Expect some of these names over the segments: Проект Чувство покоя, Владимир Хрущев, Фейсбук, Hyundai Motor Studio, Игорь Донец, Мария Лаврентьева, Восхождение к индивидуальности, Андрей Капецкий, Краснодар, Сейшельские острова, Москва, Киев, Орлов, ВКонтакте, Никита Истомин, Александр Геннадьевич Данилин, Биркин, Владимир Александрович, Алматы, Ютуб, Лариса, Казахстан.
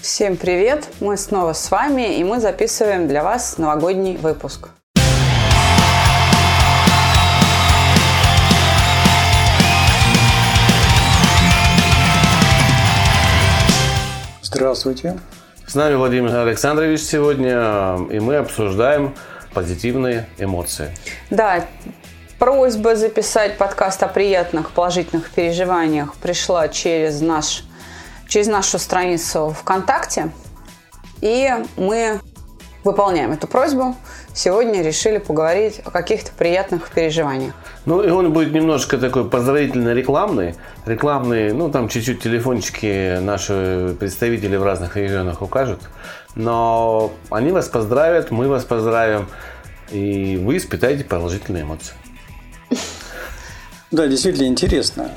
Всем привет! Мы снова с вами, и мы записываем для вас новогодний выпуск. Здравствуйте! С нами Владимир Александрович сегодня, и мы обсуждаем позитивные эмоции. Да, просьба записать подкаст о приятных, положительных переживаниях пришла через нашу страницу ВКонтакте, и мы выполняем эту просьбу. Сегодня решили поговорить о каких-то приятных переживаниях. Ну, и он будет немножко такой поздравительно-рекламный. Рекламный, ну, там чуть-чуть телефончики наши представители в разных регионах укажут. Но они вас поздравят, мы вас поздравим, и вы испытаете положительные эмоции. Да, действительно интересно.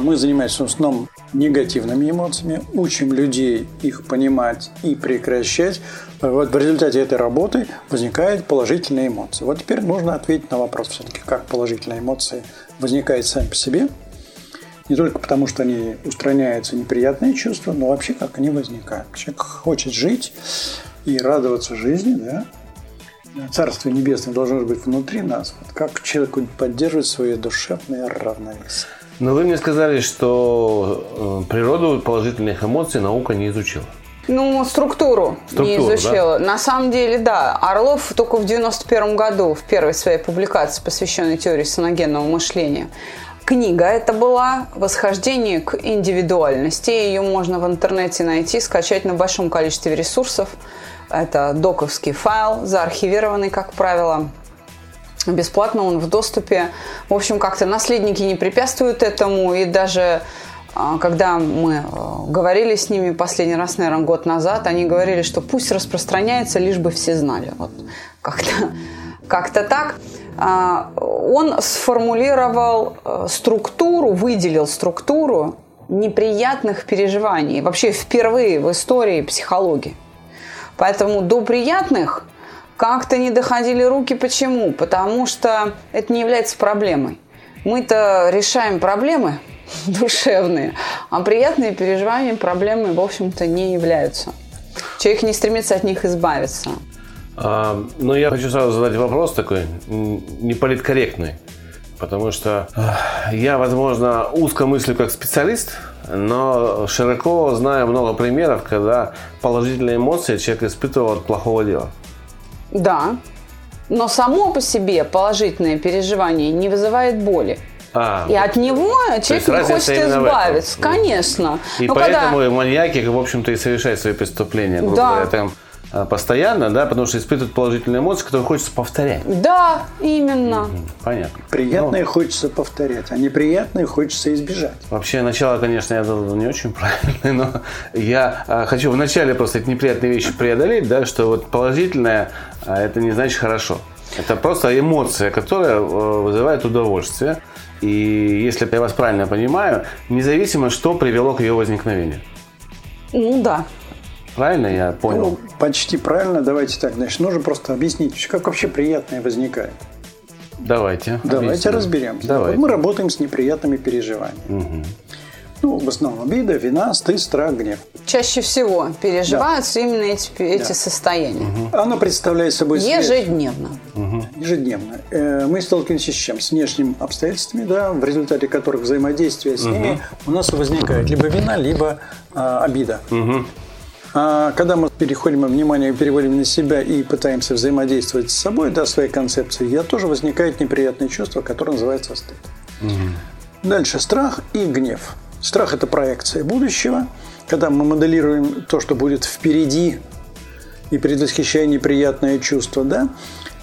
Мы занимаемся в основном негативными эмоциями, учим людей их понимать и прекращать. Вот в результате этой работы возникают положительные эмоции. Вот теперь нужно ответить на вопрос все-таки, как положительные эмоции возникают сами по себе. Не только потому, что они устраняются неприятные чувства, но вообще как они возникают. Человек хочет жить и радоваться жизни, да? Царство Небесное должно быть внутри нас. Вот как человеку поддерживать свое душевное равновесие? Но вы мне сказали, что природу положительных эмоций наука не изучила. Ну, структуру не изучила. Да? На самом деле, да. Орлов только в 1991 году в первой своей публикации, посвященной теории саногенного мышления, книга это была «Восхождение к индивидуальности». Ее можно в интернете найти, скачать на большом количестве ресурсов. Это доковский файл, заархивированный, как правило. Бесплатно он в доступе. В общем, как-то наследники не препятствуют этому. И даже когда мы говорили с ними последний раз, наверное, год назад, они говорили, что пусть распространяется, лишь бы все знали. Вот как-то так. Он сформулировал структуру, выделил структуру неприятных переживаний. Вообще впервые в истории психологии. Поэтому до приятных как-то не доходили руки. Почему? Потому что это не является проблемой. Мы-то решаем проблемы душевные, а приятные переживания проблемой, в общем-то, не являются. Человек не стремится от них избавиться. Но я хочу сразу задать вопрос такой, неполиткорректный. Потому что я, возможно, узко мыслю как специалист, но широко знаю много примеров, когда положительные эмоции человек испытывал от плохого дела. Да, но само по себе положительное переживание не вызывает боли. И от него человек не хочет избавиться, конечно. И поэтому и маньяки, в общем-то, и совершают свои преступления, грубо говоря, там постоянно, да, потому что испытывают положительные эмоции, которые хочется повторять. Да, именно. Понятно. Приятные хочется повторять, а неприятные хочется избежать. Вообще, начало, конечно, я задал не очень правильное, но я хочу вначале просто эти неприятные вещи преодолеть, да, что вот положительное, это не значит хорошо. Это просто эмоция, которая вызывает удовольствие. И если я вас правильно понимаю, независимо, что привело к ее возникновению. Ну да. Правильно я понял? Ну, почти правильно. Давайте так. Значит, нужно просто объяснить, как вообще приятное возникает. Давайте разберемся. Давайте. Мы работаем с неприятными переживаниями. Угу. Ну, в основном обида, вина, стыд, страх, гнев. Чаще всего переживаются именно эти состояния. Угу. Оно представляет собой ежедневно. Ежедневно. Мы сталкиваемся с чем? С внешними обстоятельствами, да, в результате которых взаимодействие с ними у нас возникает либо вина, либо обида. Угу. Когда мы переходим внимание, переводим на себя и пытаемся взаимодействовать с собой, да, своей концепцией, я тоже возникает неприятное чувство, которое называется стыд. Угу. Дальше страх и гнев. Страх – это проекция будущего, когда мы моделируем то, что будет впереди, и предвосхищая неприятное чувство, да.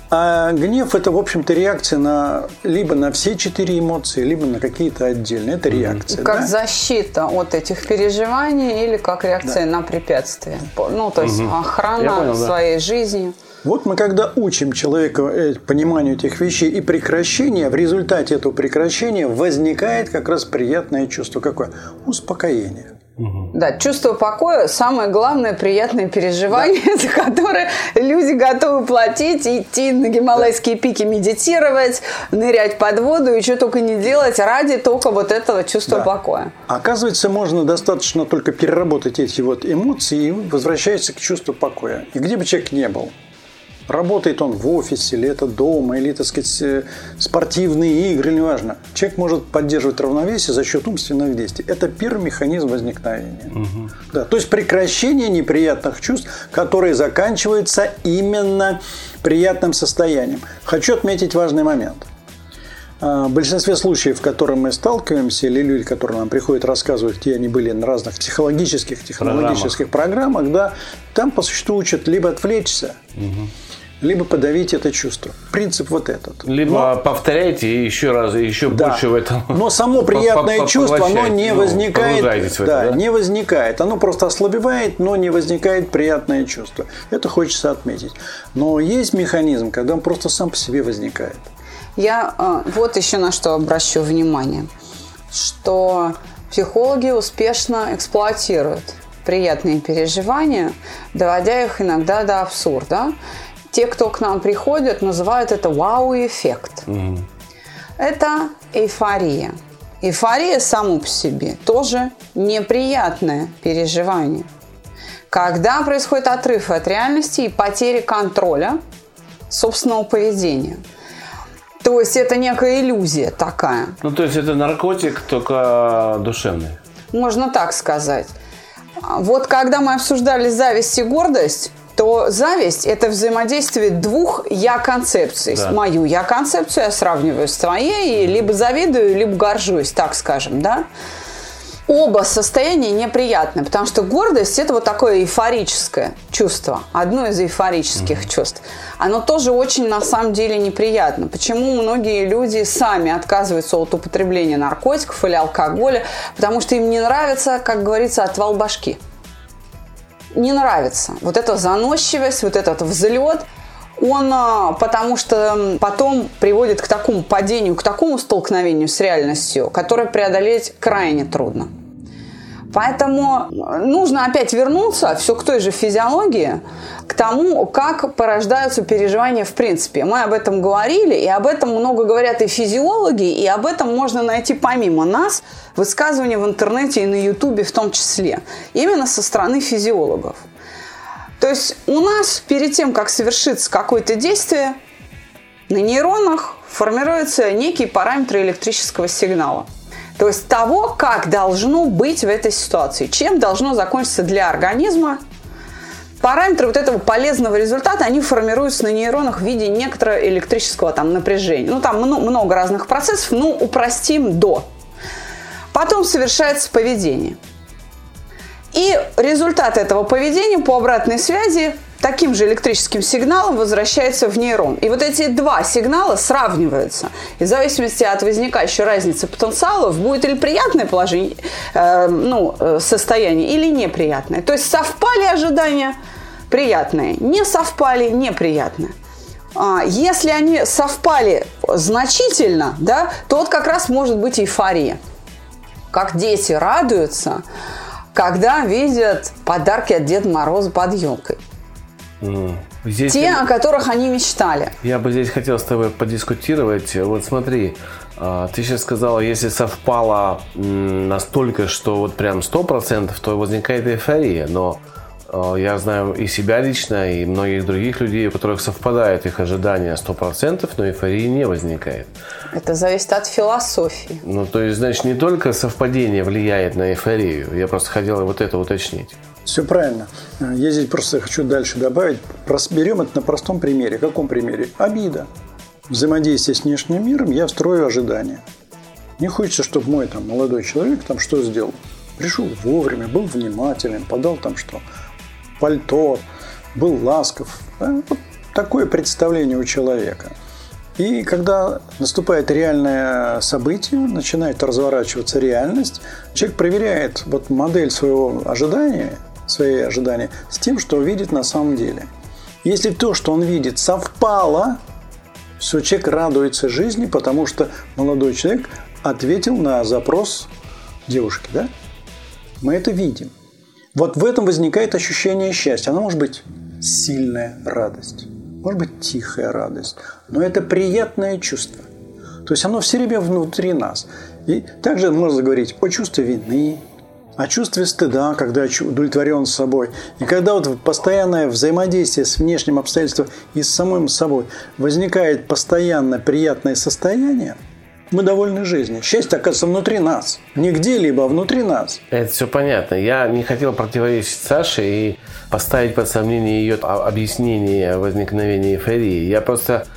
А гнев – это, в общем-то, реакция на либо на все четыре эмоции, либо на какие-то отдельные. Это реакция. Как защита от этих переживаний или как реакция на препятствия. Ну, то есть охрана своей жизни. Вот мы когда учим человека пониманию этих вещей и прекращения, в результате этого прекращения возникает как раз приятное чувство. Какое? Успокоение. Да, чувство покоя – самое главное приятное переживание, за которое люди готовы платить, идти на гималайские пики медитировать, нырять под воду и что только не делать ради только вот этого чувства покоя. Оказывается, можно достаточно только переработать эти вот эмоции и возвращается к чувству покоя. И где бы человек ни был. Работает он в офисе, или это дома, или, так сказать, спортивные игры, неважно. Человек может поддерживать равновесие за счет умственных действий. Это первый механизм возникновения. Да, то есть прекращение неприятных чувств, которые заканчиваются именно приятным состоянием. Хочу отметить важный момент. В большинстве случаев, в которых мы сталкиваемся, или люди, которые нам приходят рассказывать, где они были на разных технологических программах, да, там по существу учат либо отвлечься, либо подавить это чувство. Принцип вот этот. Либо повторяйте и еще раз, и еще больше в этом. Но само приятное чувство, оно не возникает. Не возникает. Оно просто ослабевает, но не возникает приятное чувство. Это хочется отметить. Но есть механизм, когда он просто сам по себе возникает. Я вот еще на что обращу внимание. Что психологи успешно эксплуатируют приятные переживания, доводя их иногда до абсурда. Те, кто к нам приходят, называют это вау-эффект. Это эйфория. Эйфория само по себе тоже неприятное переживание. Когда происходит отрыв от реальности и потери контроля собственного поведения. То есть это некая иллюзия такая. Ну, то есть это наркотик, только душевный. Можно так сказать. Вот когда мы обсуждали зависть и гордость, то зависть – это взаимодействие двух «я-концепций». Да. Мою «я-концепцию» я сравниваю с твоей, либо завидую, либо горжусь, так скажем, да? Оба состояния неприятны, потому что гордость – это вот такое эйфорическое чувство, одно из эйфорических чувств. Оно тоже очень, на самом деле, неприятно. Почему многие люди сами отказываются от употребления наркотиков или алкоголя? Потому что им не нравится, как говорится, отвал башки. Не нравится. Вот эта заносчивость, вот этот взлет, он потому что потом приводит к такому падению, к такому столкновению с реальностью, которое преодолеть крайне трудно. Поэтому нужно опять вернуться все к той же физиологии, к тому, как порождаются переживания в принципе. Мы об этом говорили, и об этом много говорят и физиологи, и об этом можно найти помимо нас высказывания в интернете и на Ютубе в том числе, именно со стороны физиологов. То есть у нас перед тем, как совершится какое-то действие, на нейронах формируются некие параметры электрического сигнала. То есть того, как должно быть в этой ситуации, чем должно закончиться для организма. Параметры вот этого полезного результата, они формируются на нейронах в виде некоторого электрического там, напряжения. Ну, там много разных процессов, ну, упростим до. Потом совершается поведение. И результат этого поведения по обратной связи таким же электрическим сигналом возвращается в нейрон. И вот эти два сигнала сравниваются. И в зависимости от возникающей разницы потенциалов будет или приятное положение, состояние, или неприятное. То есть совпали ожидания – приятные, не совпали – неприятные. Если они совпали значительно, да, то вот как раз может быть эйфория. Как дети радуются – когда видят подарки от Деда Мороза под елкой. О которых они мечтали. Я бы здесь хотел с тобой подискутировать. Вот смотри, ты сейчас сказала, если совпало настолько, что вот прям 100%, то возникает эйфория. Но я знаю и себя лично, и многих других людей, у которых совпадают их ожидания 100%, но эйфории не возникает. Это зависит от философии. Ну, то есть, значит, не только совпадение влияет на эйфорию. Я просто хотел вот это уточнить. Все правильно. Я здесь просто хочу дальше добавить. Разберем это на простом примере. В каком примере? Обида. Взаимодействие с внешним миром, я строю ожидания. Не хочется, чтобы мой там, молодой человек там, что сделал? Пришел вовремя, был внимателен, подал там что? Пальто, был ласков. Да? Вот такое представление у человека. И когда наступает реальное событие, начинает разворачиваться реальность, человек проверяет вот модель своего ожидания, свои ожидания с тем, что видит на самом деле. Если то, что он видит, совпало, все, человек радуется жизни, потому что молодой человек ответил на запрос девушки, да? Мы это видим. Вот в этом возникает ощущение счастья. Оно может быть сильная радость, может быть тихая радость, но это приятное чувство. То есть оно все время внутри нас. И также можно говорить о чувстве вины, о чувстве стыда, когда удовлетворен собой. И когда вот постоянное взаимодействие с внешним обстоятельством и с самим собой возникает постоянно приятное состояние, мы довольны жизнью. Счастье, оказывается, внутри нас. Не где-либо, а внутри нас. Это все понятно. Я не хотел противоречить Саше и поставить под сомнение ее объяснение о возникновении эйфории. Я просто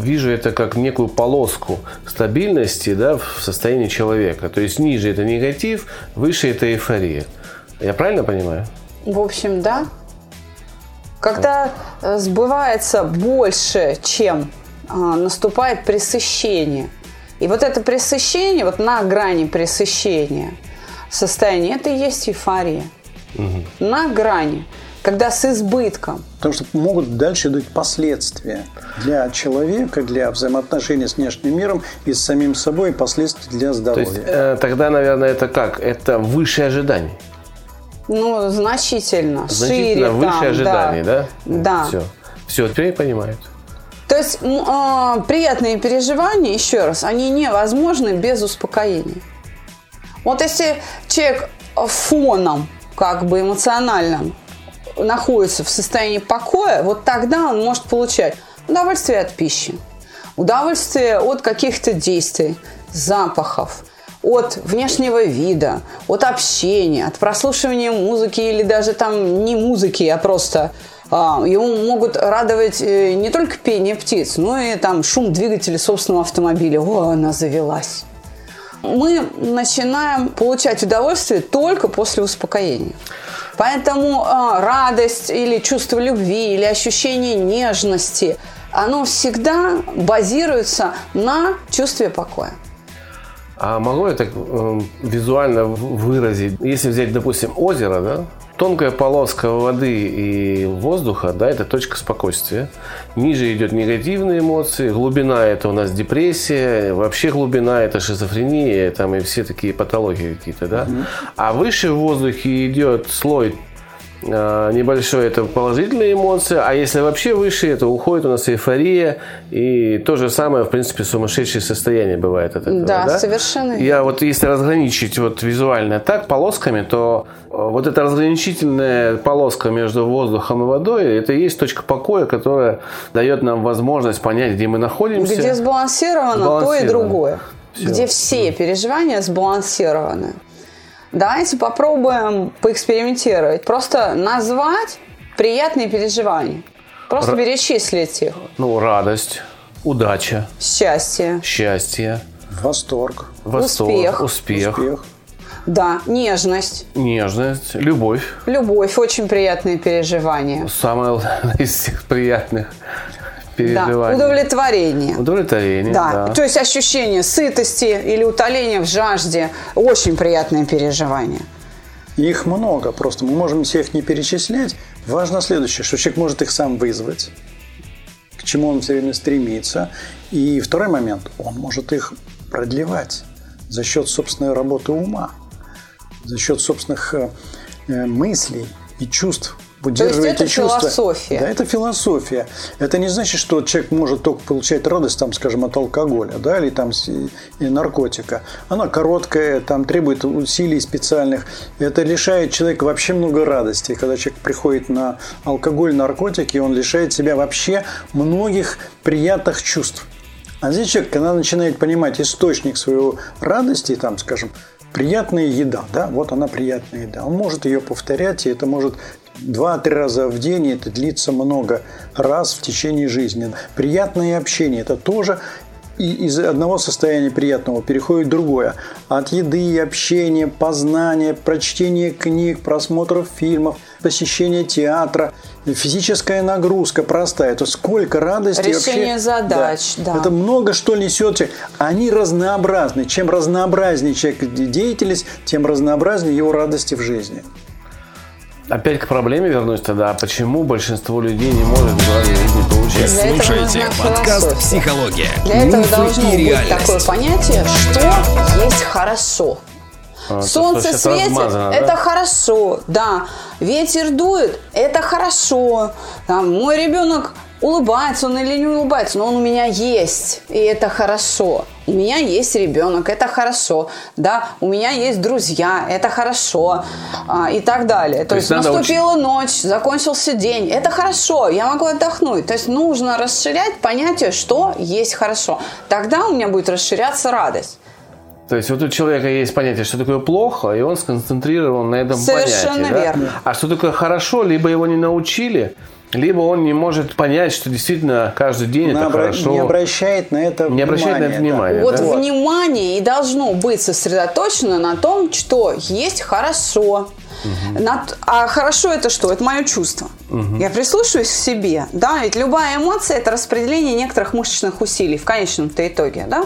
вижу это как некую полоску стабильности, да, в состоянии человека. То есть ниже это негатив, выше это эйфория. Я правильно понимаю? В общем, да. Когда сбывается больше, чем наступает пресыщение. И вот это пресыщение, вот на грани пресыщения состояние, это и есть эйфория. Угу. На грани, когда с избытком. Потому что могут дальше идут последствия для человека, для взаимоотношений с внешним миром и с самим собой, и последствия для здоровья. То есть, тогда, наверное, это как? Это выше ожиданий. Ну, значительно шире. Выше там, ожиданий, да? Да. Все, теперь понимают. То есть приятные переживания, еще раз, они невозможны без успокоения. Вот если человек фоном, как бы эмоциональным, находится в состоянии покоя, вот тогда он может получать удовольствие от пищи, удовольствие от каких-то действий, запахов, от внешнего вида, от общения, от прослушивания музыки или даже там не музыки, а просто... Его могут радовать не только пение птиц, но и там шум двигателя собственного автомобиля. О, она завелась. Мы начинаем получать удовольствие только после успокоения. Поэтому радость или чувство любви, или ощущение нежности, оно всегда базируется на чувстве покоя. А могу я так визуально выразить? Если взять, допустим, озеро, да? Тонкая полоска воды и воздуха, да, это точка спокойствия. Ниже идет негативные эмоции, глубина это у нас депрессия, вообще глубина это шизофрения, там и все такие патологии какие-то, да. Mm-hmm. А выше в воздухе идет слой небольшой, это положительные эмоции, а если вообще выше, это уходит у нас эйфория, и то же самое, в принципе, сумасшедшее состояние бывает от этого. Да, совершенно. Я вот если разграничить вот визуально так полосками, то вот эта разграничительная полоска между воздухом и водой, это и есть точка покоя, которая дает нам возможность понять, где мы находимся. Где сбалансировано то и другое. Все. Где все переживания сбалансированы. Давайте попробуем поэкспериментировать. Просто назвать приятные переживания. Просто перечислить их. Ну, радость, удача. Счастье. Восторг. Успех. Да, нежность. Любовь, очень приятные переживания. Самое из всех приятных переживаний. Да. Удовлетворение. Да. То есть ощущение сытости или утоления в жажде. Очень приятное переживание. Их много просто. Мы можем всех не перечислять. Важно следующее, что человек может их сам вызвать, к чему он все время стремится. И второй момент. Он может их продлевать за счет собственной работы ума, за счет собственных мыслей и чувств. То есть это чувства. Философия. Да, это философия. Это не значит, что человек может только получать радость, там, скажем, от алкоголя, да, или там и наркотика. Она короткая, там требует усилий специальных. Это лишает человека вообще много радости. Когда человек приходит на алкоголь, наркотики, он лишает себя вообще многих приятных чувств. А здесь человек, когда начинает понимать источник своего радости, там, скажем, приятная еда, да, вот она приятная еда. Он может ее повторять, и это может 2-3 раза в день, это длится много раз в течение жизни. Приятное общение, это тоже из одного состояния приятного переходит в другое. От еды, общения, познания, прочтения книг, просмотров фильмов, посещение театра, физическая нагрузка простая. Это сколько радости. Решение вообще, задач. Да. Да. Это много что несет. Они разнообразны. Чем разнообразнее человек деятельность, тем разнообразнее его радости в жизни. Опять к проблеме вернусь тогда. Почему большинство людей не может в здравой жизни получать? Слушайте подкаст «Психология. Мифы и реальность». Для этого должно быть такое понятие, что есть хорошо. Солнце то, светит, размазано, это да? Хорошо, да. Ветер дует, это хорошо. Там, мой ребенок улыбается он или не улыбается, но он у меня есть, и это хорошо. У меня есть ребенок, это хорошо. Да, у меня есть друзья, это хорошо. И так далее. То есть наступила ночь, закончился день, это хорошо, я могу отдохнуть. То есть нужно расширять понятие, что есть хорошо. Тогда у меня будет расширяться радость. То есть вот у человека есть понятие, что такое плохо, и он сконцентрирован на этом Совершенно понятии. Верно. Да? А что такое хорошо, либо его не научили, либо он не может понять, что действительно каждый день это хорошо. Не обращает на это внимания. Да? Вот, да? Вот внимание и должно быть сосредоточено на том, что есть хорошо. Угу. А хорошо это что? Это мое чувство. Угу. Я прислушиваюсь к себе. Да? Ведь любая эмоция – это распределение некоторых мышечных усилий в конечном-то итоге. Да?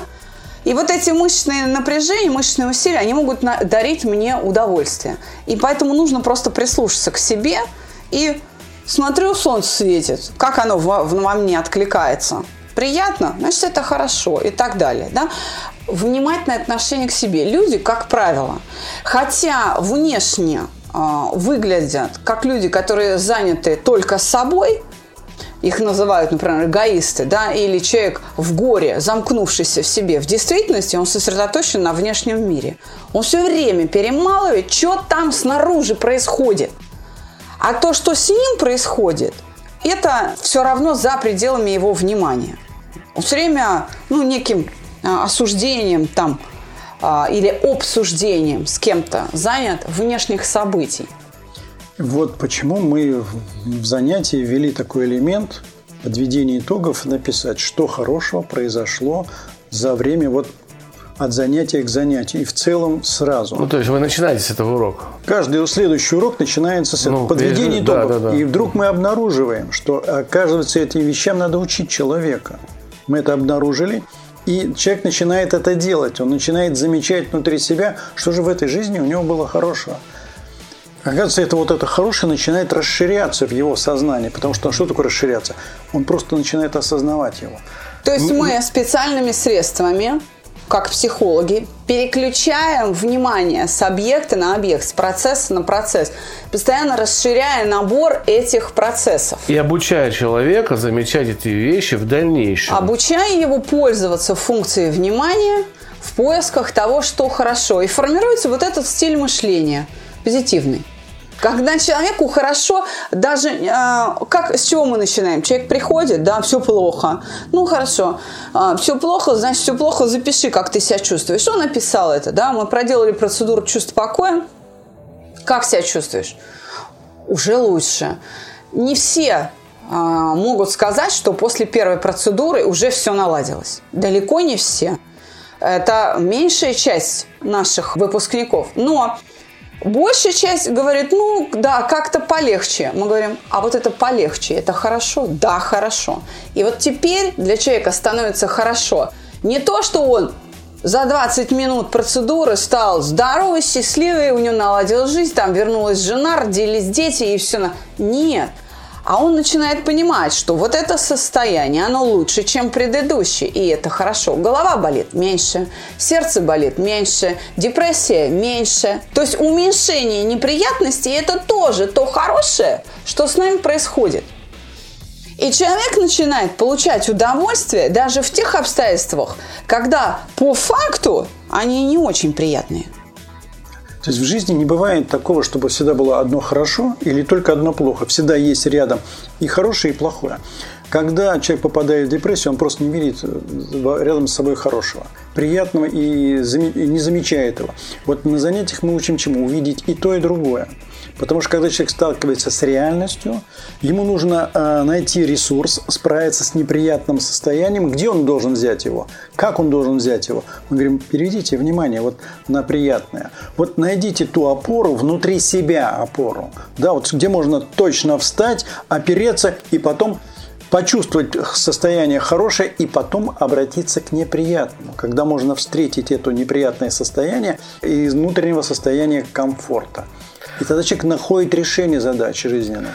И вот эти мышечные напряжения, мышечные усилия, они могут дарить мне удовольствие. И поэтому нужно просто прислушаться к себе. И смотрю, солнце светит, как оно во мне откликается. Приятно, значит, это хорошо и так далее. Да? Внимательное отношение к себе. Люди, как правило, хотя внешне выглядят как люди, которые заняты только собой, их называют, например, эгоисты, да, или человек в горе, замкнувшийся в себе. В действительности он сосредоточен на внешнем мире. Он все время перемалывает, что там снаружи происходит. А то, что с ним происходит, это все равно за пределами его внимания. Он все время, неким осуждением там, или обсуждением с кем-то занят внешних событий. Вот почему мы в занятии ввели такой элемент подведения итогов, написать, что хорошего произошло за время от занятия к занятию и в целом сразу. То есть вы начинаете с этого урока. Каждый следующий урок начинается с подведения итогов. Да. И вдруг мы обнаруживаем, что, оказывается, этим вещам надо учить человека. Мы это обнаружили. И человек начинает это делать. Он начинает замечать внутри себя, что же в этой жизни у него было хорошего. Оказывается, это хорошее начинает расширяться в его сознании. Потому что что такое расширяться? Он просто начинает осознавать его. То есть мы специальными средствами, как психологи, переключаем внимание с объекта на объект, с процесса на процесс, постоянно расширяя набор этих процессов. И обучая человека замечать эти вещи в дальнейшем. Обучая его пользоваться функцией внимания в поисках того, что хорошо. И формируется этот стиль мышления позитивный. Когда человеку хорошо, даже с чего мы начинаем? Человек приходит, да, все плохо. Хорошо, все плохо, значит, все плохо, запиши, как ты себя чувствуешь. Он написал это, да, мы проделали процедуру «Чувство покоя». Как себя чувствуешь? Уже лучше. Не все могут сказать, что после первой процедуры уже все наладилось. Далеко не все. Это меньшая часть наших выпускников. Но большая часть говорит, да, как-то полегче. Мы говорим, а вот это полегче, это хорошо? Да, хорошо. И вот теперь для человека становится хорошо. Не то, что он за 20 минут процедуры стал здоровый, счастливый, у него наладилась жизнь, там вернулась жена, родились дети и все. Нет. А он начинает понимать, что вот это состояние, оно лучше, чем предыдущее, и это хорошо. Голова болит меньше, сердце болит меньше, депрессия меньше. То есть уменьшение неприятностей – это тоже то хорошее, что с нами происходит. И человек начинает получать удовольствие даже в тех обстоятельствах, когда по факту они не очень приятные. То есть в жизни не бывает такого, чтобы всегда было одно хорошо или только одно плохо. Всегда есть рядом и хорошее, и плохое. Когда человек попадает в депрессию, он просто не видит рядом с собой хорошего. приятного и не замечая этого. Вот на занятиях мы учим чему? Увидеть и то, и другое. Потому что когда человек сталкивается с реальностью, ему нужно найти ресурс, справиться с неприятным состоянием. Где он должен взять его? Как он должен взять его? Мы говорим, переведите внимание вот на приятное. Вот найдите ту опору, внутри себя опору. Да, вот где можно точно встать, опереться и потом почувствовать состояние хорошее и потом обратиться к неприятному, когда можно встретить это неприятное состояние из внутреннего состояния комфорта. И тогда человек находит решение задачи жизненной.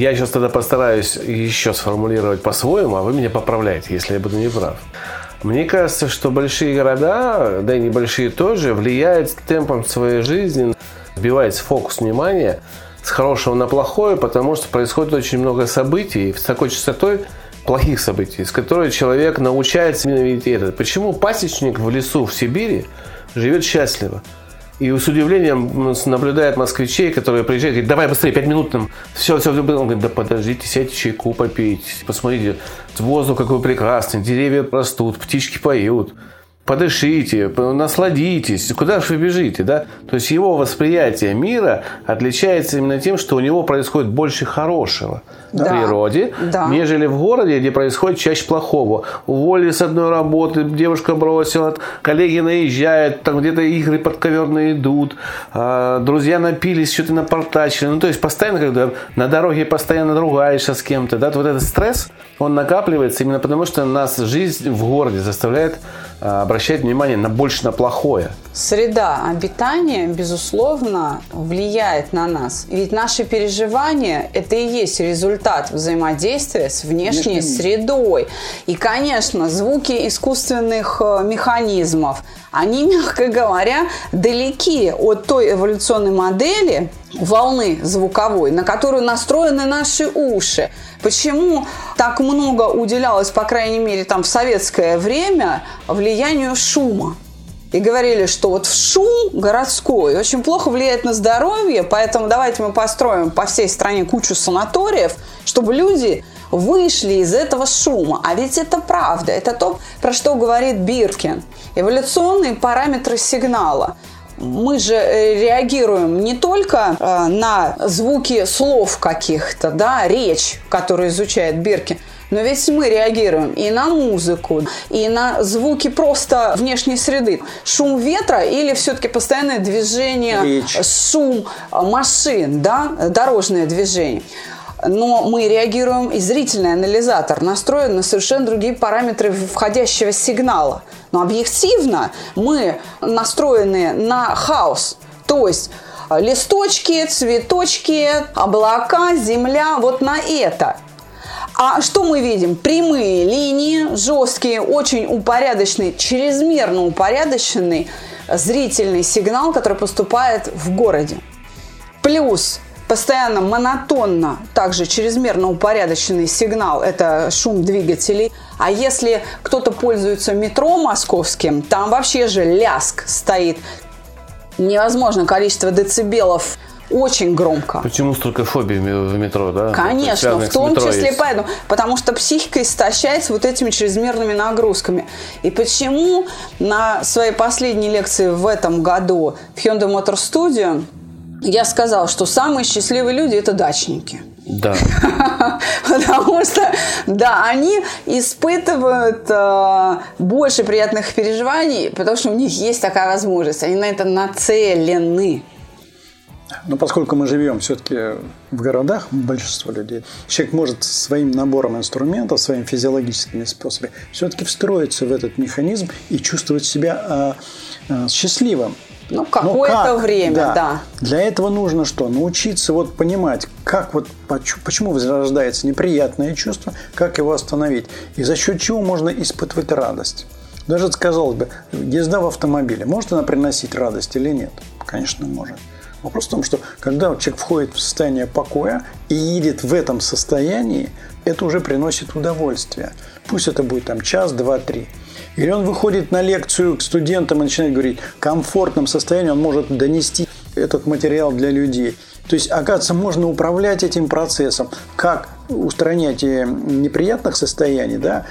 Я сейчас тогда постараюсь еще сформулировать по-своему, а вы меня поправляете, если я буду не прав. Мне кажется, что большие города, да и небольшие тоже, влияют темпом своей жизни, сбивается фокус внимания с хорошего на плохое, потому что происходит очень много событий с такой частотой, плохих событий, с которой человек научается ненавидеть это. Почему пасечник в лесу в Сибири живет счастливо? И с удивлением наблюдает москвичей, которые приезжают, говорят, давай быстрее, 5 минут нам, все. Он говорит, да подождите, сядьте чайку попить, посмотрите, воздух какой прекрасный, деревья растут, птички поют, подышите, насладитесь, куда же вы бежите, да? То есть его восприятие мира отличается именно тем, что у него происходит больше хорошего в природе, нежели в городе, где происходит чаще плохого. Уволили с одной работы, девушка бросила, коллеги наезжают, там где-то игры подковерные идут, друзья напились, что-то напортачили. Ну, то есть постоянно, когда на дороге постоянно ругаешься с кем-то, да, вот этот стресс, он накапливается именно потому, что нас жизнь в городе заставляет обращать внимание на больше на плохое. Среда обитания, безусловно, влияет на нас. Ведь наши переживания – это и есть результат взаимодействия с внешней средой. И, конечно, звуки искусственных механизмов, они, мягко говоря, далеки от той эволюционной модели волны звуковой, на которую настроены наши уши. Почему так много уделялось, по крайней мере, там, в советское время влиянию шума? И говорили, что вот шум городской очень плохо влияет на здоровье, поэтому давайте мы построим по всей стране кучу санаториев, чтобы люди вышли из этого шума. А ведь это правда, это то, про что говорит Биркин. Эволюционные параметры сигнала. Мы же реагируем не только на звуки слов каких-то, да, речь, которую изучает Биркин, но ведь мы реагируем и на музыку, и на звуки просто внешней среды. Шум ветра или все-таки постоянное движение, речь, шум машин, да, дорожное движение. Но мы реагируем, и зрительный анализатор настроен на совершенно другие параметры входящего сигнала. Но объективно мы настроены на хаос, то есть листочки, цветочки, облака, земля, вот на это. А что мы видим? Прямые линии, жесткие, очень упорядоченный, чрезмерно упорядоченный зрительный сигнал, который поступает в городе. Плюс постоянно монотонно, также чрезмерно упорядоченный сигнал – это шум двигателей. А если кто-то пользуется метро московским, там вообще же лязг стоит. Невозможно количество децибелов. Очень громко. Почему столько фобий в метро, да? Конечно, в том числе есть. Поэтому. Потому что психика истощается вот этими чрезмерными нагрузками. И почему на своей последней лекции в этом году в Hyundai Motor Studio я сказала, что самые счастливые люди – это дачники. Да. Потому что, да, они испытывают больше приятных переживаний, потому что у них есть такая возможность. Они на это нацелены. Но поскольку мы живем все-таки в городах, большинство людей, человек может своим набором инструментов, своими физиологическими способами все-таки встроиться в этот механизм и чувствовать себя счастливым. Ну, какое-то время, да. Для этого нужно что? Научиться вот понимать, как вот, почему возрождается неприятное чувство, как его остановить, и за счет чего можно испытывать радость. Даже, казалось бы, езда в автомобиле, может она приносить радость или нет? Конечно, может. Вопрос в том, что когда человек входит в состояние покоя и едет в этом состоянии, это уже приносит удовольствие. Пусть это будет там час, два, три. Или он выходит на лекцию к студентам и начинает говорить, в комфортном состоянии он может донести этот материал для людей. То есть, оказывается, можно управлять этим процессом, как устранять неприятных состояний, да,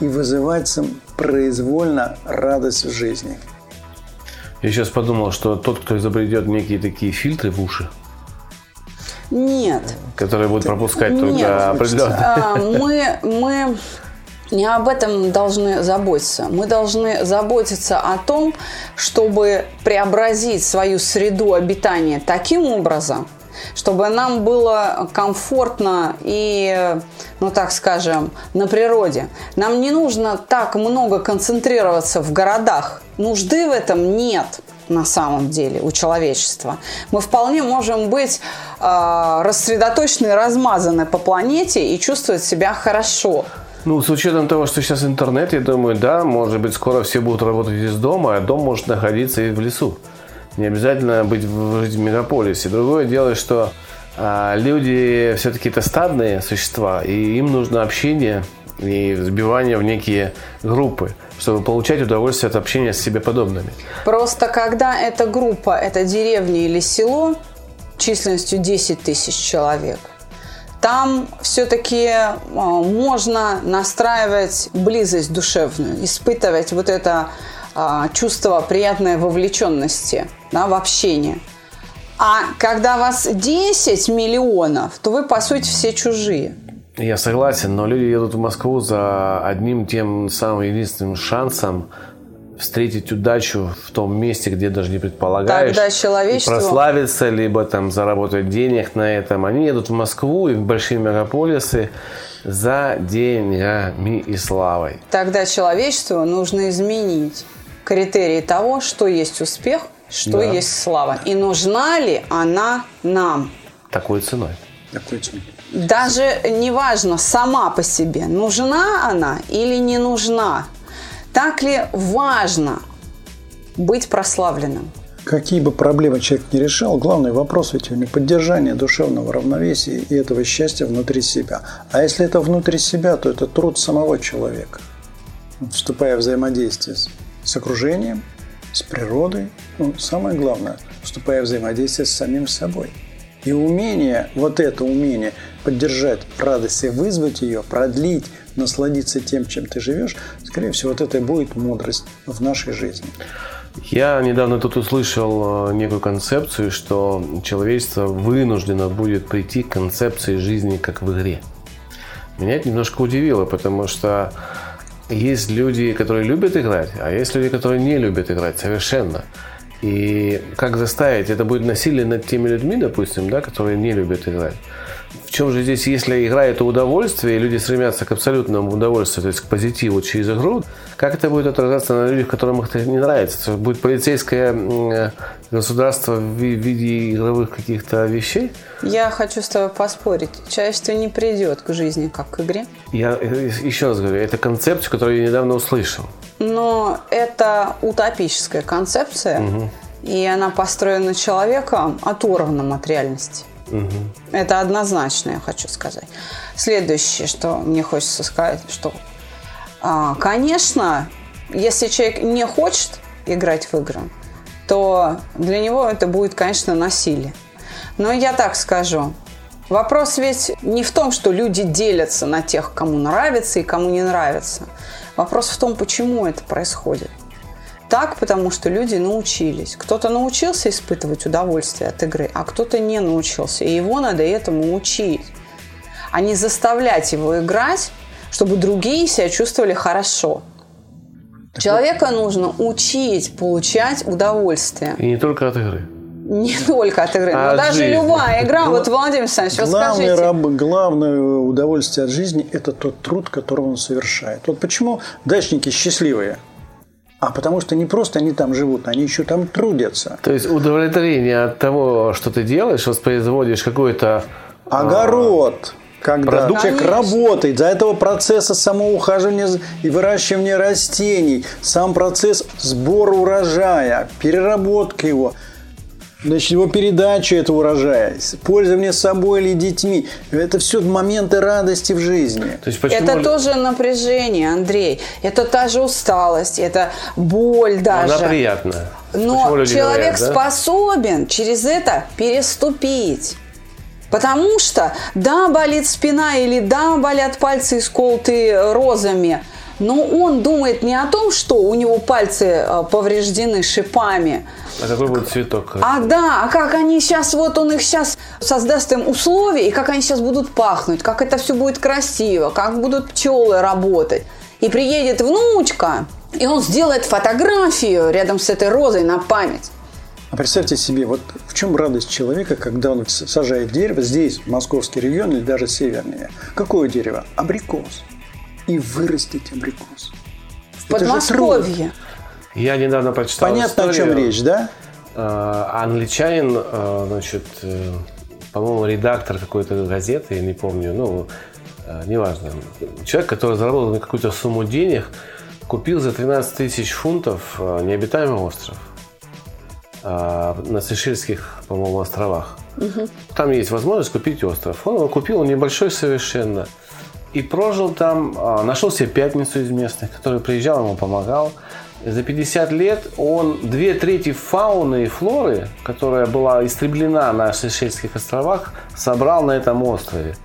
и вызывать произвольно радость в жизни. Я сейчас подумал, что тот, кто изобретет некие такие фильтры в уши, нет, которые будут пропускать только определенные. Мы не об этом должны заботиться. Мы должны заботиться о том, чтобы преобразить свою среду обитания таким образом, чтобы нам было комфортно и, ну так скажем, на природе. Нам не нужно так много концентрироваться в городах. Нужды в этом нет на самом деле у человечества. Мы вполне можем быть рассредоточены, размазаны по планете и чувствовать себя хорошо. Ну, с учетом того, что сейчас интернет, я думаю, да, может быть, скоро все будут работать из дома, а дом может находиться и в лесу. Не обязательно быть в мегаполисе. Другое дело, что люди все-таки это стадные существа, и им нужно общение и взбивание в некие группы, чтобы получать удовольствие от общения с себе подобными. Просто когда эта группа, это деревня или село численностью 10 тысяч человек, там все-таки можно настраивать близость душевную, испытывать вот это чувство приятной вовлеченности, да, в общение. А когда вас 10 миллионов, то вы, по сути, все чужие. Я согласен, но люди едут в Москву за одним тем самым единственным шансом встретить удачу в том месте, где даже не предполагаешь. Тогда человечество... прославиться, либо там заработать денег на этом. Они едут в Москву и в большие мегаполисы за деньгами и славой. Тогда человечеству нужно изменить критерии того, что есть успех, что есть слава. И нужна ли она нам? Такой ценой. Такой ценой. Даже неважно, сама по себе, нужна она или не нужна. Так ли важно быть прославленным? Какие бы проблемы человек ни решал, главный вопрос ведь у него поддержание душевного равновесия и этого счастья внутри себя. А если это внутри себя, то это труд самого человека, вступая в взаимодействие с окружением, с природой, ну, самое главное, вступая в взаимодействие с самим собой. И умение, вот это умение поддержать радость и вызвать ее, продлить, насладиться тем, чем ты живешь, скорее всего, вот это и будет мудрость в нашей жизни. Я недавно тут услышал некую концепцию, что человечество вынуждено будет прийти к концепции жизни как в игре. Меня это немножко удивило, потому что есть люди, которые любят играть, а есть люди, которые не любят играть совершенно. И как заставить? Это будет насилие над теми людьми, допустим, да, которые не любят играть. В чем же здесь, если игра – это удовольствие, и люди стремятся к абсолютному удовольствию, то есть к позитиву через игру, как это будет отражаться на людях, которым это не нравится? То будет полицейское государство в виде игровых каких-то вещей? Я хочу с тобой поспорить. Человечество не придет к жизни, как к игре. Я еще раз говорю, это концепция, которую я недавно услышал. Но это утопическая концепция, и она построена человеком, оторванным от реальности. Это однозначно, я хочу сказать. Следующее, что мне хочется сказать, что, конечно, если человек не хочет играть в игры, то для него это будет, конечно, насилие. Но я так скажу. Вопрос ведь не в том, что люди делятся на тех, кому нравится и кому не нравится. Вопрос в том, почему это происходит. Так, потому что люди научились. Кто-то научился испытывать удовольствие от игры, а кто-то не научился. И его надо этому учить. А не заставлять его играть, чтобы другие себя чувствовали хорошо. Человека нужно учить получать удовольствие. И не только от игры. Не только от игры, но даже жизни. Любая игра. Вот, Владимир Александрович, вот скажите. Главное удовольствие от жизни – это тот труд, который он совершает. Вот почему дачники счастливые? А потому что не просто они там живут, они еще там трудятся. То есть удовлетворение от того, что ты делаешь, воспроизводишь какой-то... огород. Когда человек работает, за этого процесса самоухаживания и выращивания растений, сам процесс сбора урожая, переработка его, значит, его передача этого урожая, пользование собой или детьми. Это все моменты радости в жизни. То есть, это тоже напряжение, Андрей. Это та же усталость, это боль даже. Она приятная. Но человек способен через это переступить. Потому что, да, болит спина или да, болят пальцы, исколотые розами, но он думает не о том, что у него пальцы повреждены шипами. А какой будет цветок? А как они сейчас, вот он их сейчас создаст им условия, и как они сейчас будут пахнуть, как это все будет красиво, как будут пчелы работать. И приедет внучка, и он сделает фотографию рядом с этой розой на память. А представьте себе, вот в чем радость человека, когда он сажает дерево здесь, в московский регион или даже севернее. Какое дерево? Абрикос. И вырастить абрикос. В Подмосковье. Я недавно прочитал Понятно, историю. О чем речь, да? Англичанин, значит, по-моему, редактор какой-то газеты, я не помню, ну, неважно. Человек, который заработал на какую-то сумму денег, купил за 13 тысяч фунтов необитаемый остров на Сейшельских, по-моему, островах. Угу. Там есть возможность купить остров. Он его купил, он небольшой совершенно. И прожил там, нашел себе пятницу из местных, который приезжал, ему помогал. За 50 лет он две трети фауны и флоры, которая была истреблена на Сейшельских островах, собрал на этом острове.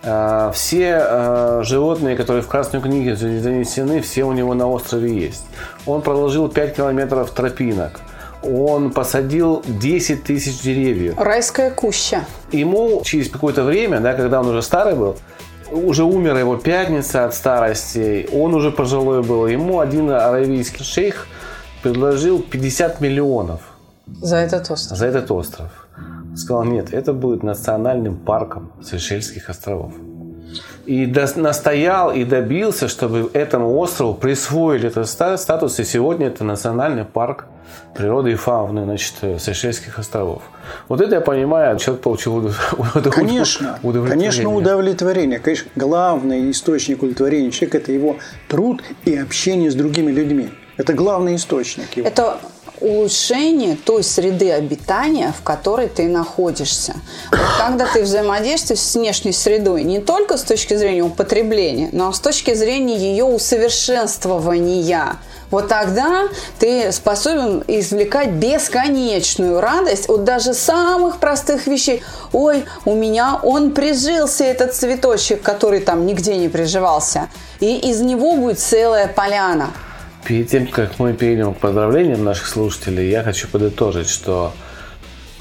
Все животные, которые в Красную книгу занесены, все у него на острове есть. Он проложил 5 километров тропинок. Он посадил 10 тысяч деревьев. Райская куща. Ему через какое-то время, да, когда он уже старый был, уже умер его пятница от старости, он уже пожилой был, ему один аравийский шейх предложил 50 миллионов. За этот остров? За этот остров. Сказал, нет, это будет национальным парком Сейшельских островов. И настоял и добился, чтобы этому острову присвоили этот статус, и сегодня это национальный парк природы и фауны, значит, Сейшельских островов. Вот это я понимаю, человек получил удовлетворение. Конечно, удовлетворение. Конечно, главный источник удовлетворения человека – это его труд и общение с другими людьми. Это главный источник его. Это улучшение той среды обитания, в которой ты находишься. Вот когда ты взаимодействуешь с внешней средой, не только с точки зрения употребления, но с точки зрения ее усовершенствования, вот тогда ты способен извлекать бесконечную радость от даже самых простых вещей. Ой, у меня он прижился, этот цветочек, который там нигде не приживался, и из него будет целая поляна. Перед тем, как мы перейдем к поздравлениям наших слушателей, я хочу подытожить, что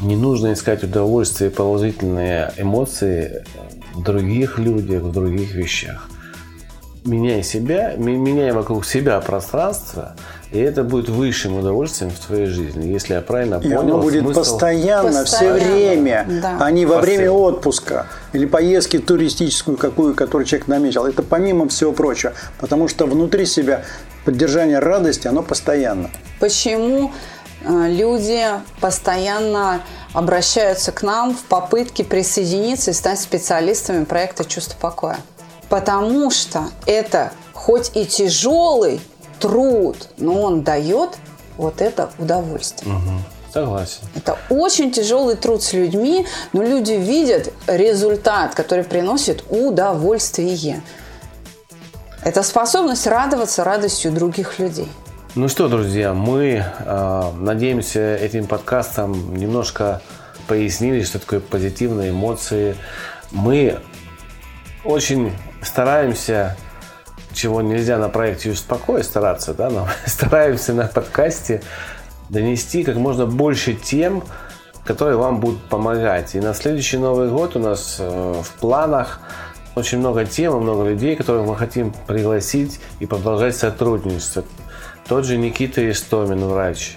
не нужно искать удовольствие и положительные эмоции в других людях, в других вещах. Меняй себя, меняй вокруг себя пространство, и это будет высшим удовольствием в твоей жизни, если я правильно понял. И оно будет смысл... постоянно, все время, да. А не во время отпуска или поездки туристическую какую, которую человек наметил. Это помимо всего прочего, потому что внутри себя поддержание радости, оно постоянно. Почему люди постоянно обращаются к нам в попытке присоединиться и стать специалистами проекта «Чувство покоя»? Потому что это хоть и тяжелый труд, но он дает вот это удовольствие. Угу, согласен. Это очень тяжелый труд с людьми, но люди видят результат, который приносит удовольствие. Это способность радоваться радостью других людей. Ну что, друзья, мы надеемся, этим подкастом немножко пояснили, что такое позитивные эмоции. Мы очень стараемся, чего нельзя на проекте «Чувство покоя» стараться, да, но стараемся на подкасте донести как можно больше тем, которые вам будут помогать. И на следующий Новый год у нас в планах очень много тем, много людей, которых мы хотим пригласить и продолжать сотрудничество. Тот же Никита Истомин, врач,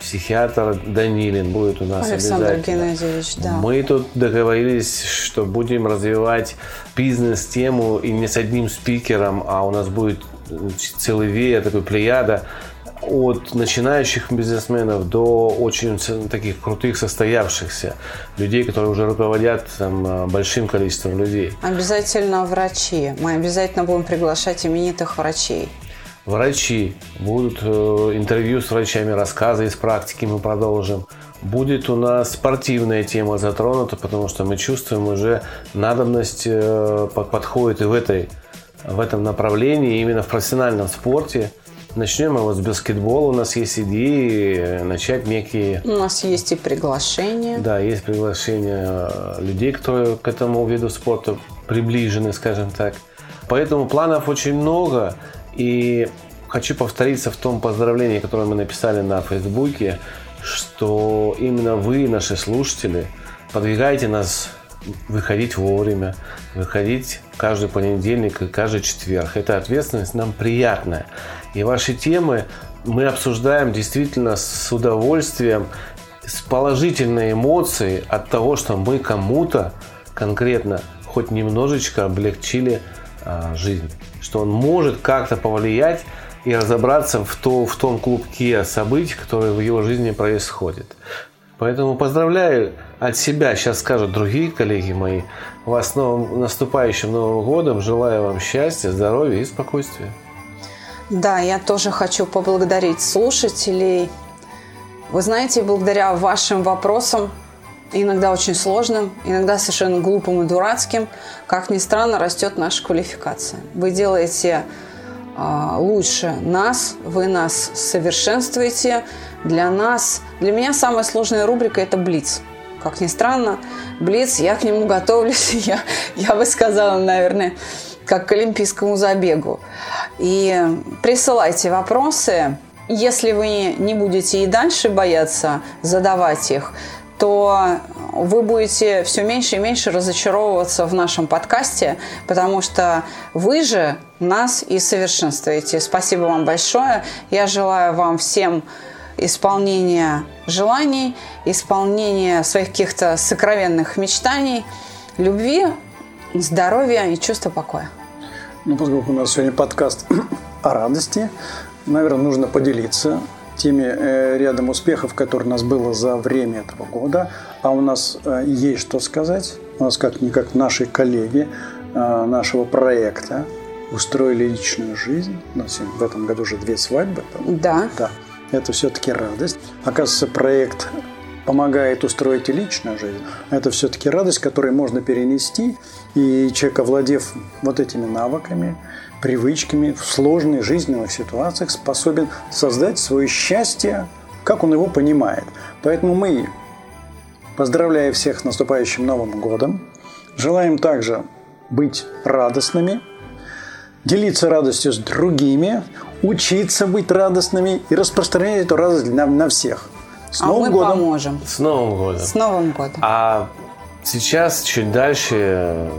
психиатр Данилин будет у нас обязательно. Александр Геннадьевич, да. Мы тут договорились, что будем развивать бизнес-тему и не с одним спикером, а у нас будет целый веер, такой плеяда от начинающих бизнесменов до очень таких крутых состоявшихся людей, которые уже руководят там большим количеством людей. Обязательно врачи. Мы обязательно будем приглашать именитых врачей. Врачи. Будут интервью с врачами, рассказы из практики мы продолжим. Будет у нас спортивная тема затронута, потому что мы чувствуем уже надобность подходит и в этом направлении, именно в профессиональном спорте. Начнем его с баскетбола. У нас есть идеи начать некие... У нас есть и приглашения. Да, есть приглашения людей, которые к этому виду спорта приближены, скажем так. Поэтому планов очень много. И хочу повториться в том поздравлении, которое мы написали на Фейсбуке, что именно вы, наши слушатели, подвигаете нас выходить вовремя, выходить каждый понедельник и каждый четверг. Эта ответственность нам приятная. И ваши темы мы обсуждаем действительно с удовольствием, с положительной эмоцией от того, что мы кому-то конкретно хоть немножечко облегчили жизнь, что он может как-то повлиять и разобраться в том клубке событий, которые в его жизни происходят. Поэтому поздравляю от себя, сейчас скажут другие коллеги мои, вас с наступающим Новым годом, желаю вам счастья, здоровья и спокойствия. Да, я тоже хочу поблагодарить слушателей. Вы знаете, благодаря вашим вопросам, иногда очень сложным, иногда совершенно глупым и дурацким, как ни странно, растет наша квалификация. Вы делаете лучше нас, вы нас совершенствуете. Для меня самая сложная рубрика – это «Блиц». Как ни странно, «Блиц», я к нему готовлюсь, я бы сказала, наверное, как к олимпийскому забегу. И присылайте вопросы. Если вы не будете и дальше бояться задавать их, то вы будете все меньше и меньше разочаровываться в нашем подкасте, потому что вы же нас и совершенствуете. Спасибо вам большое. Я желаю вам всем исполнения желаний, исполнения своих каких-то сокровенных мечтаний, любви, здоровья и чувства покоя. Ну, поскольку у нас сегодня подкаст о радости, наверное, нужно поделиться теми рядом успехов, которые у нас было за время этого года. А у нас есть что сказать. У нас как-никак наши коллеги нашего проекта устроили личную жизнь. У нас в этом году уже 2 свадьбы. Да. Это все-таки радость. Оказывается, проект помогает устроить и личную жизнь. Это все-таки радость, которую можно перенести. И человек, овладев вот этими навыками, привычками, в сложных жизненных ситуациях способен создать свое счастье, как он его понимает. Поэтому мы, поздравляя всех с наступающим Новым годом, желаем также быть радостными, делиться радостью с другими, учиться быть радостными и распространять эту радость на всех. С Новым годом! Поможем. С Новым годом! С Новым годом! А сейчас, чуть дальше,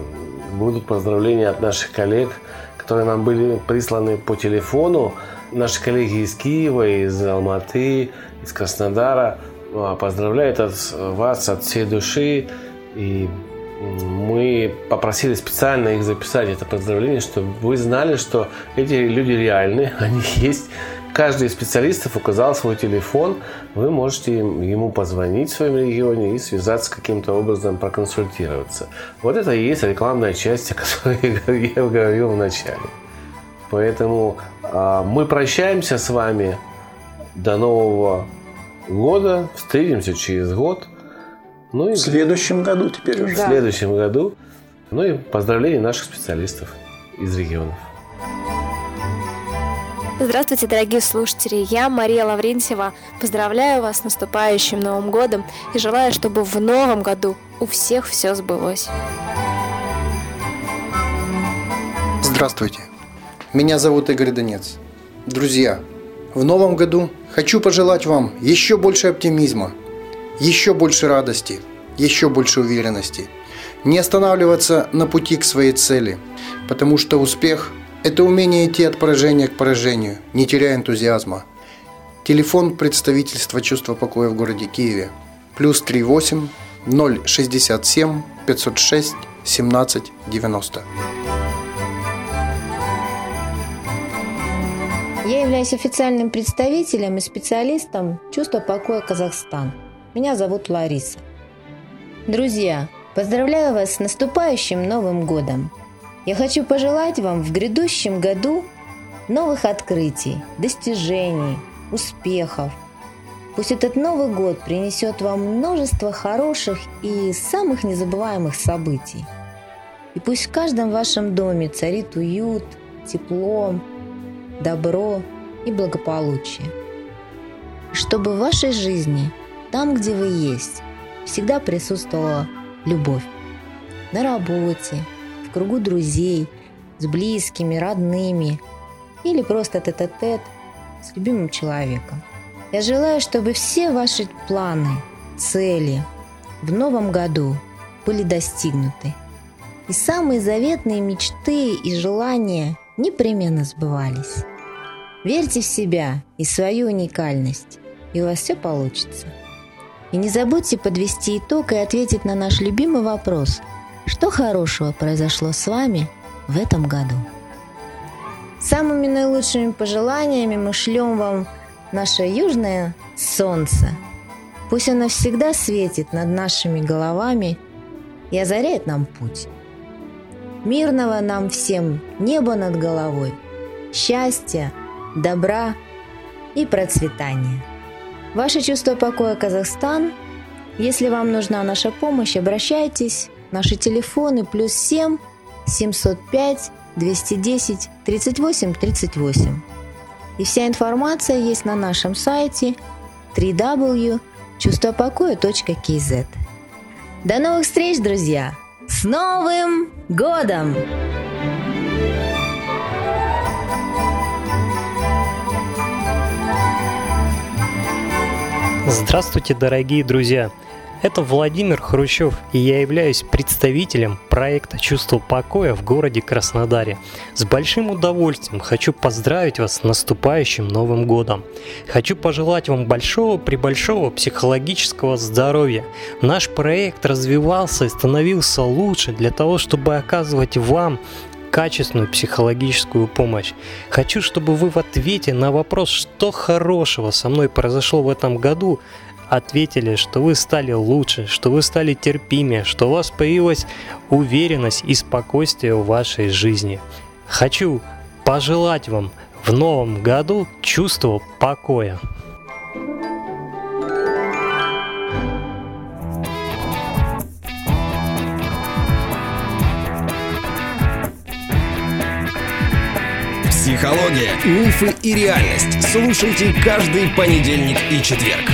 будут поздравления от наших коллег, которые нам были присланы по телефону. Наши коллеги из Киева, из Алматы, из Краснодара поздравляют вас от всей души. И мы попросили специально их записать, это поздравление, чтобы вы знали, что эти люди реальны, они есть. Каждый из специалистов указал свой телефон. Вы можете ему позвонить в своем регионе и связаться каким-то образом, проконсультироваться. Вот это и есть рекламная часть, о которой я говорил в начале. Поэтому мы прощаемся с вами до Нового года. Встретимся через год. Ну и в следующем году теперь уже. Да. В следующем году. Ну и поздравления наших специалистов из регионов. Здравствуйте, дорогие слушатели! Я Мария Лаврентьева. Поздравляю вас с наступающим Новым годом и желаю, чтобы в новом году у всех все сбылось. Здравствуйте! Меня зовут Игорь Донец. Друзья, в новом году хочу пожелать вам еще больше оптимизма, еще больше радости, еще больше уверенности. Не останавливаться на пути к своей цели, потому что успех – это умение идти от поражения к поражению, не теряя энтузиазма. Телефон представительства «Чувство покоя» в городе Киеве. +38 067 506 17 90. Я являюсь официальным представителем и специалистом «Чувство покоя Казахстан». Меня зовут Лариса. Друзья, поздравляю вас с наступающим Новым годом! Я хочу пожелать вам в грядущем году новых открытий, достижений, успехов. Пусть этот Новый год принесет вам множество хороших и самых незабываемых событий. И пусть в каждом вашем доме царит уют, тепло, добро и благополучие. Чтобы в вашей жизни, там, где вы есть, всегда присутствовала любовь. На работе, в кругу друзей, с близкими, родными или просто тет-а-тет с любимым человеком. Я желаю, чтобы все ваши планы, цели в новом году были достигнуты. И самые заветные мечты и желания непременно сбывались. Верьте в себя и свою уникальность, и у вас все получится. И не забудьте подвести итог и ответить на наш любимый вопрос: что хорошего произошло с вами в этом году? Самыми наилучшими пожеланиями мы шлем вам наше южное солнце. Пусть оно всегда светит над нашими головами и озаряет нам путь. Мирного нам всем неба над головой, счастья, добра и процветания. Ваше чувство покоя, Казахстан. Если вам нужна наша помощь, обращайтесь. Наши телефоны +7 705 210 38 38. И вся информация есть на нашем сайте www.чувствопокоя.kz. До новых встреч, друзья! С Новым годом! Здравствуйте, дорогие друзья! Это Владимир Хрущев, и я являюсь представителем проекта «Чувство покоя» в городе Краснодаре. С большим удовольствием хочу поздравить вас с наступающим Новым годом. Хочу пожелать вам большого-пребольшого психологического здоровья. Наш проект развивался и становился лучше для того, чтобы оказывать вам качественную психологическую помощь. Хочу, чтобы вы в ответе на вопрос, что хорошего со мной произошло в этом году, ответили, что вы стали лучше, что вы стали терпимее, что у вас появилась уверенность и спокойствие в вашей жизни. Хочу пожелать вам в новом году чувства покоя. Психология, мифы и реальность. Слушайте каждый понедельник и четверг.